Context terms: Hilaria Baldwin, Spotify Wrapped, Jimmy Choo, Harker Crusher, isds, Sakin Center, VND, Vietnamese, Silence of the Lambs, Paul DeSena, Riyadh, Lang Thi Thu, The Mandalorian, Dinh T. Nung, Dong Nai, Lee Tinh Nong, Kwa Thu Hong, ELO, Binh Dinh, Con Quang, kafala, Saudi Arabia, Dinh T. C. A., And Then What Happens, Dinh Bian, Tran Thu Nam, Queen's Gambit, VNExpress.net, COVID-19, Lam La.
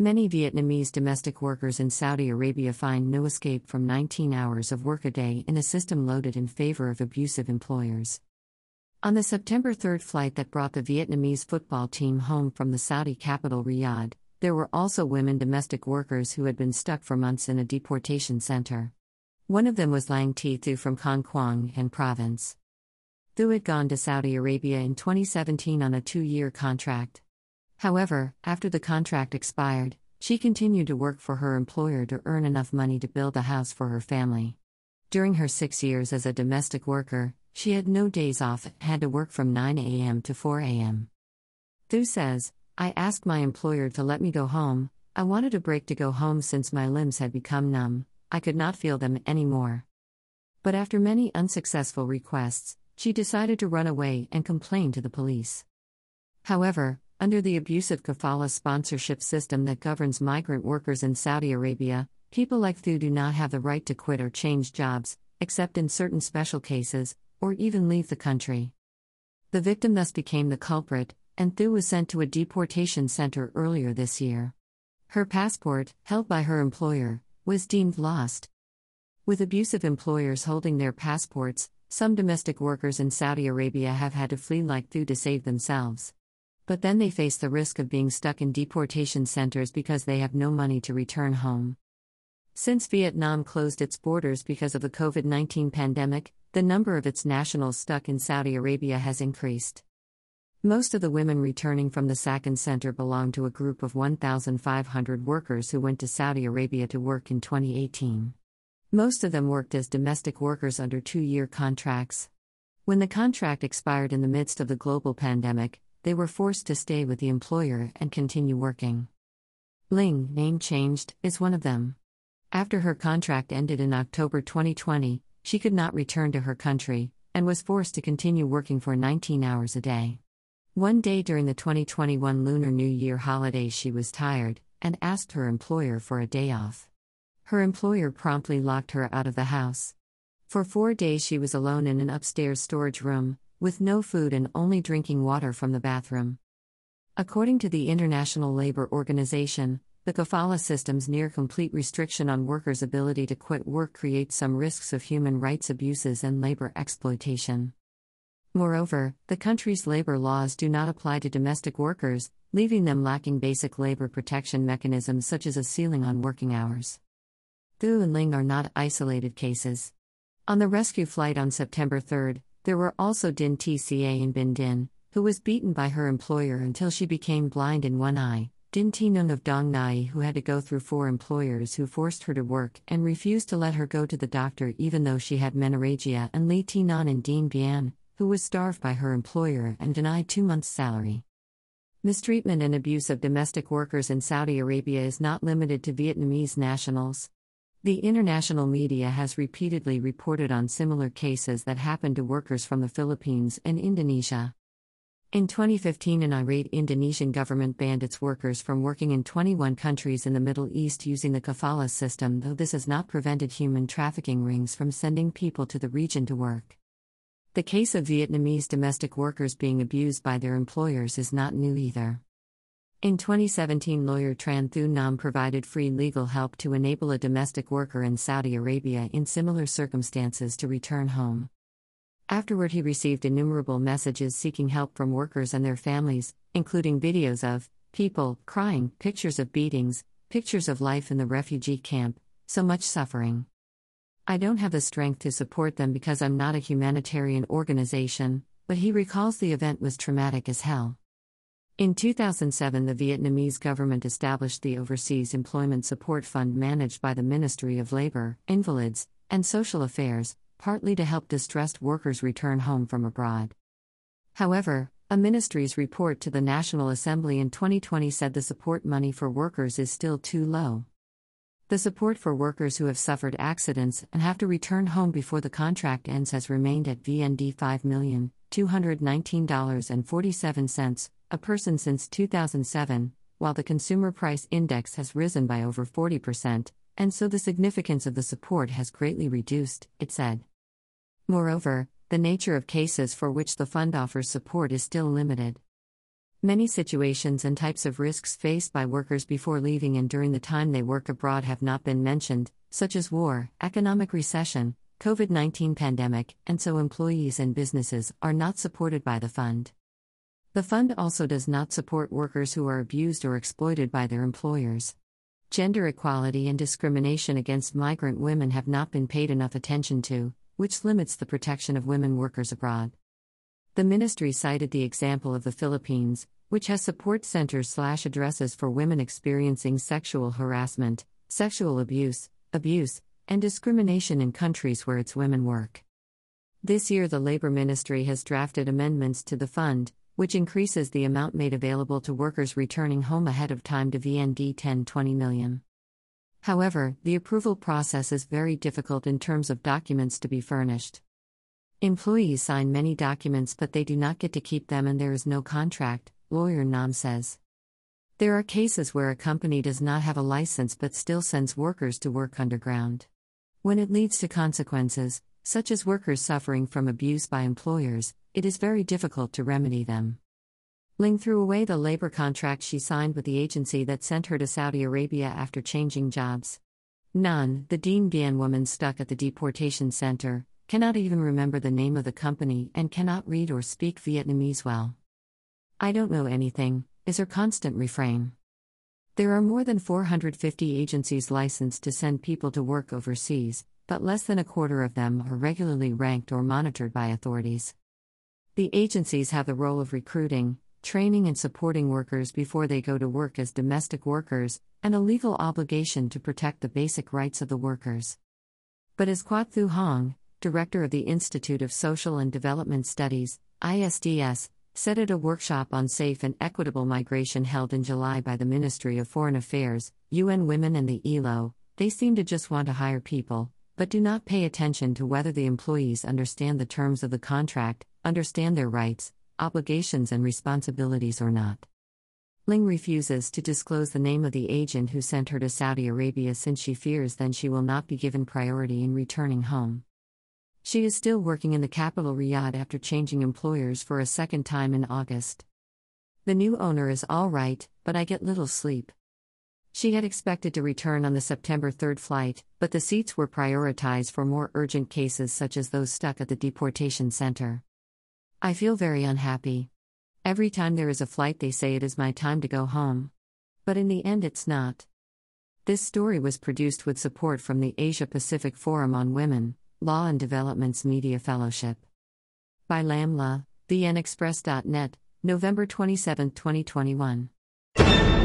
Many Vietnamese domestic workers in Saudi Arabia find no escape from 19 hours of work a day in a system loaded in favor of abusive employers. On the September 3rd flight that brought the Vietnamese football team home from the Saudi capital Riyadh, there were also women domestic workers who had been stuck for months in a deportation center. One of them was Lang Thi Thu from Con Quang and province. Thu had gone to Saudi Arabia in 2017 on a 2-year contract. However, after the contract expired, she continued to work for her employer to earn enough money to build a house for her family. During her 6 years as a domestic worker, she had no days off and had to work from 9 a.m. to 4 a.m. Thu says, "I asked my employer to let me go home. I wanted a break to go home since my limbs had become numb. I could not feel them anymore." But after many unsuccessful requests, she decided to run away and complain to the police. However, under the abusive kafala sponsorship system that governs migrant workers in Saudi Arabia, people like Thu do not have the right to quit or change jobs, except in certain special cases, or even leave the country. The victim thus became the culprit, and Thu was sent to a deportation center earlier this year. Her passport, held by her employer, was deemed lost. With abusive employers holding their passports, some domestic workers in Saudi Arabia have had to flee like Thu to save themselves. But then they face the risk of being stuck in deportation centers because they have no money to return home. Since Vietnam closed its borders because of the COVID-19 pandemic, the number of its nationals stuck in Saudi Arabia has increased. Most of the women returning from the Sakin Center belong to a group of 1,500 workers who went to Saudi Arabia to work in 2018. Most of them worked as domestic workers under 2-year contracts. When the contract expired in the midst of the global pandemic, they were forced to stay with the employer and continue working. Ling, name changed, is one of them. After her contract ended in October 2020, she could not return to her country, and was forced to continue working for 19 hours a day. One day during the 2021 Lunar New Year holiday she was tired, and asked her employer for a day off. Her employer promptly locked her out of the house. For 4 days she was alone in an upstairs storage room, with no food and only drinking water from the bathroom. According to the International Labour Organization, the kafala system's near-complete restriction on workers' ability to quit work creates some risks of human rights abuses and labour exploitation. Moreover, the country's labour laws do not apply to domestic workers, leaving them lacking basic labour protection mechanisms such as a ceiling on working hours. Thu and Ling are not isolated cases. On the rescue flight on September 3rd, there were also Dinh T. C. A. in Binh Dinh, who was beaten by her employer until she became blind in one eye, Dinh T. Nung of Dong Nai, who had to go through 4 employers who forced her to work and refused to let her go to the doctor even though she had menorrhagia, and Lee Tinh Nong in Dinh Bian, who was starved by her employer and denied 2 months' salary. Mistreatment and abuse of domestic workers in Saudi Arabia is not limited to Vietnamese nationals. The international media has repeatedly reported on similar cases that happened to workers from the Philippines and Indonesia. In 2015, an irate Indonesian government banned its workers from working in 21 countries in the Middle East using the kafala system, though this has not prevented human trafficking rings from sending people to the region to work. The case of Vietnamese domestic workers being abused by their employers is not new either. In 2017, lawyer Tran Thu Nam provided free legal help to enable a domestic worker in Saudi Arabia in similar circumstances to return home. Afterward, he received innumerable messages seeking help from workers and their families, including videos of people crying, pictures of beatings, pictures of life in the refugee camp, so much suffering. "I don't have the strength to support them because I'm not a humanitarian organization," but he recalls the event was traumatic as hell. In 2007, the Vietnamese government established the Overseas Employment Support Fund managed by the Ministry of Labor, Invalids, and Social Affairs, partly to help distressed workers return home from abroad. However, a ministry's report to the National Assembly in 2020 said the support money for workers is still too low. The support for workers who have suffered accidents and have to return home before the contract ends has remained at VND $5,219.47 a person since 2007, while the consumer price index has risen by over 40%, and so the significance of the support has greatly reduced, it said. Moreover, the nature of cases for which the fund offers support is still limited. Many situations and types of risks faced by workers before leaving and during the time they work abroad have not been mentioned, such as war, economic recession, COVID-19 pandemic, and so employees and businesses are not supported by the fund. The fund also does not support workers who are abused or exploited by their employers. Gender equality and discrimination against migrant women have not been paid enough attention to, which limits the protection of women workers abroad. The ministry cited the example of the Philippines, which has support centers/addresses for women experiencing sexual harassment, sexual abuse, and discrimination in countries where its women work. This year the Labor Ministry has drafted amendments to the fund, which increases the amount made available to workers returning home ahead of time to VND 10-20 million. However, the approval process is very difficult in terms of documents to be furnished. Employees sign many documents but they do not get to keep them and there is no contract, lawyer Nam says. There are cases where a company does not have a license but still sends workers to work underground. When it leads to consequences, such as workers suffering from abuse by employers, it is very difficult to remedy them. Lang threw away the labor contract she signed with the agency that sent her to Saudi Arabia after changing jobs. Nan, the Dinh Bian woman stuck at the deportation center, cannot even remember the name of the company and cannot read or speak Vietnamese well. "I don't know anything," is her constant refrain. There are more than 450 agencies licensed to send people to work overseas, but less than a quarter of them are regularly ranked or monitored by authorities. The agencies have the role of recruiting, training and supporting workers before they go to work as domestic workers, and a legal obligation to protect the basic rights of the workers. But as Kwa Thu Hong, director of the Institute of Social and Development Studies, ISDS, said at a workshop on safe and equitable migration held in July by the Ministry of Foreign Affairs, UN Women and the ELO, they seem to just want to hire people, but do not pay attention to whether the employees understand the terms of the contract, understand their rights, obligations and responsibilities or not. Lang refuses to disclose the name of the agent who sent her to Saudi Arabia since she fears then she will not be given priority in returning home. She is still working in the capital Riyadh after changing employers for a second time in August. "The new owner is all right, but I get little sleep." She had expected to return on the September 3 flight, but the seats were prioritized for more urgent cases such as those stuck at the deportation center. "I feel very unhappy. Every time there is a flight they say it is my time to go home. But in the end it's not." This story was produced with support from the Asia-Pacific Forum on Women, Law and Development's Media Fellowship. By Lam La, VNExpress.net, November 27, 2021.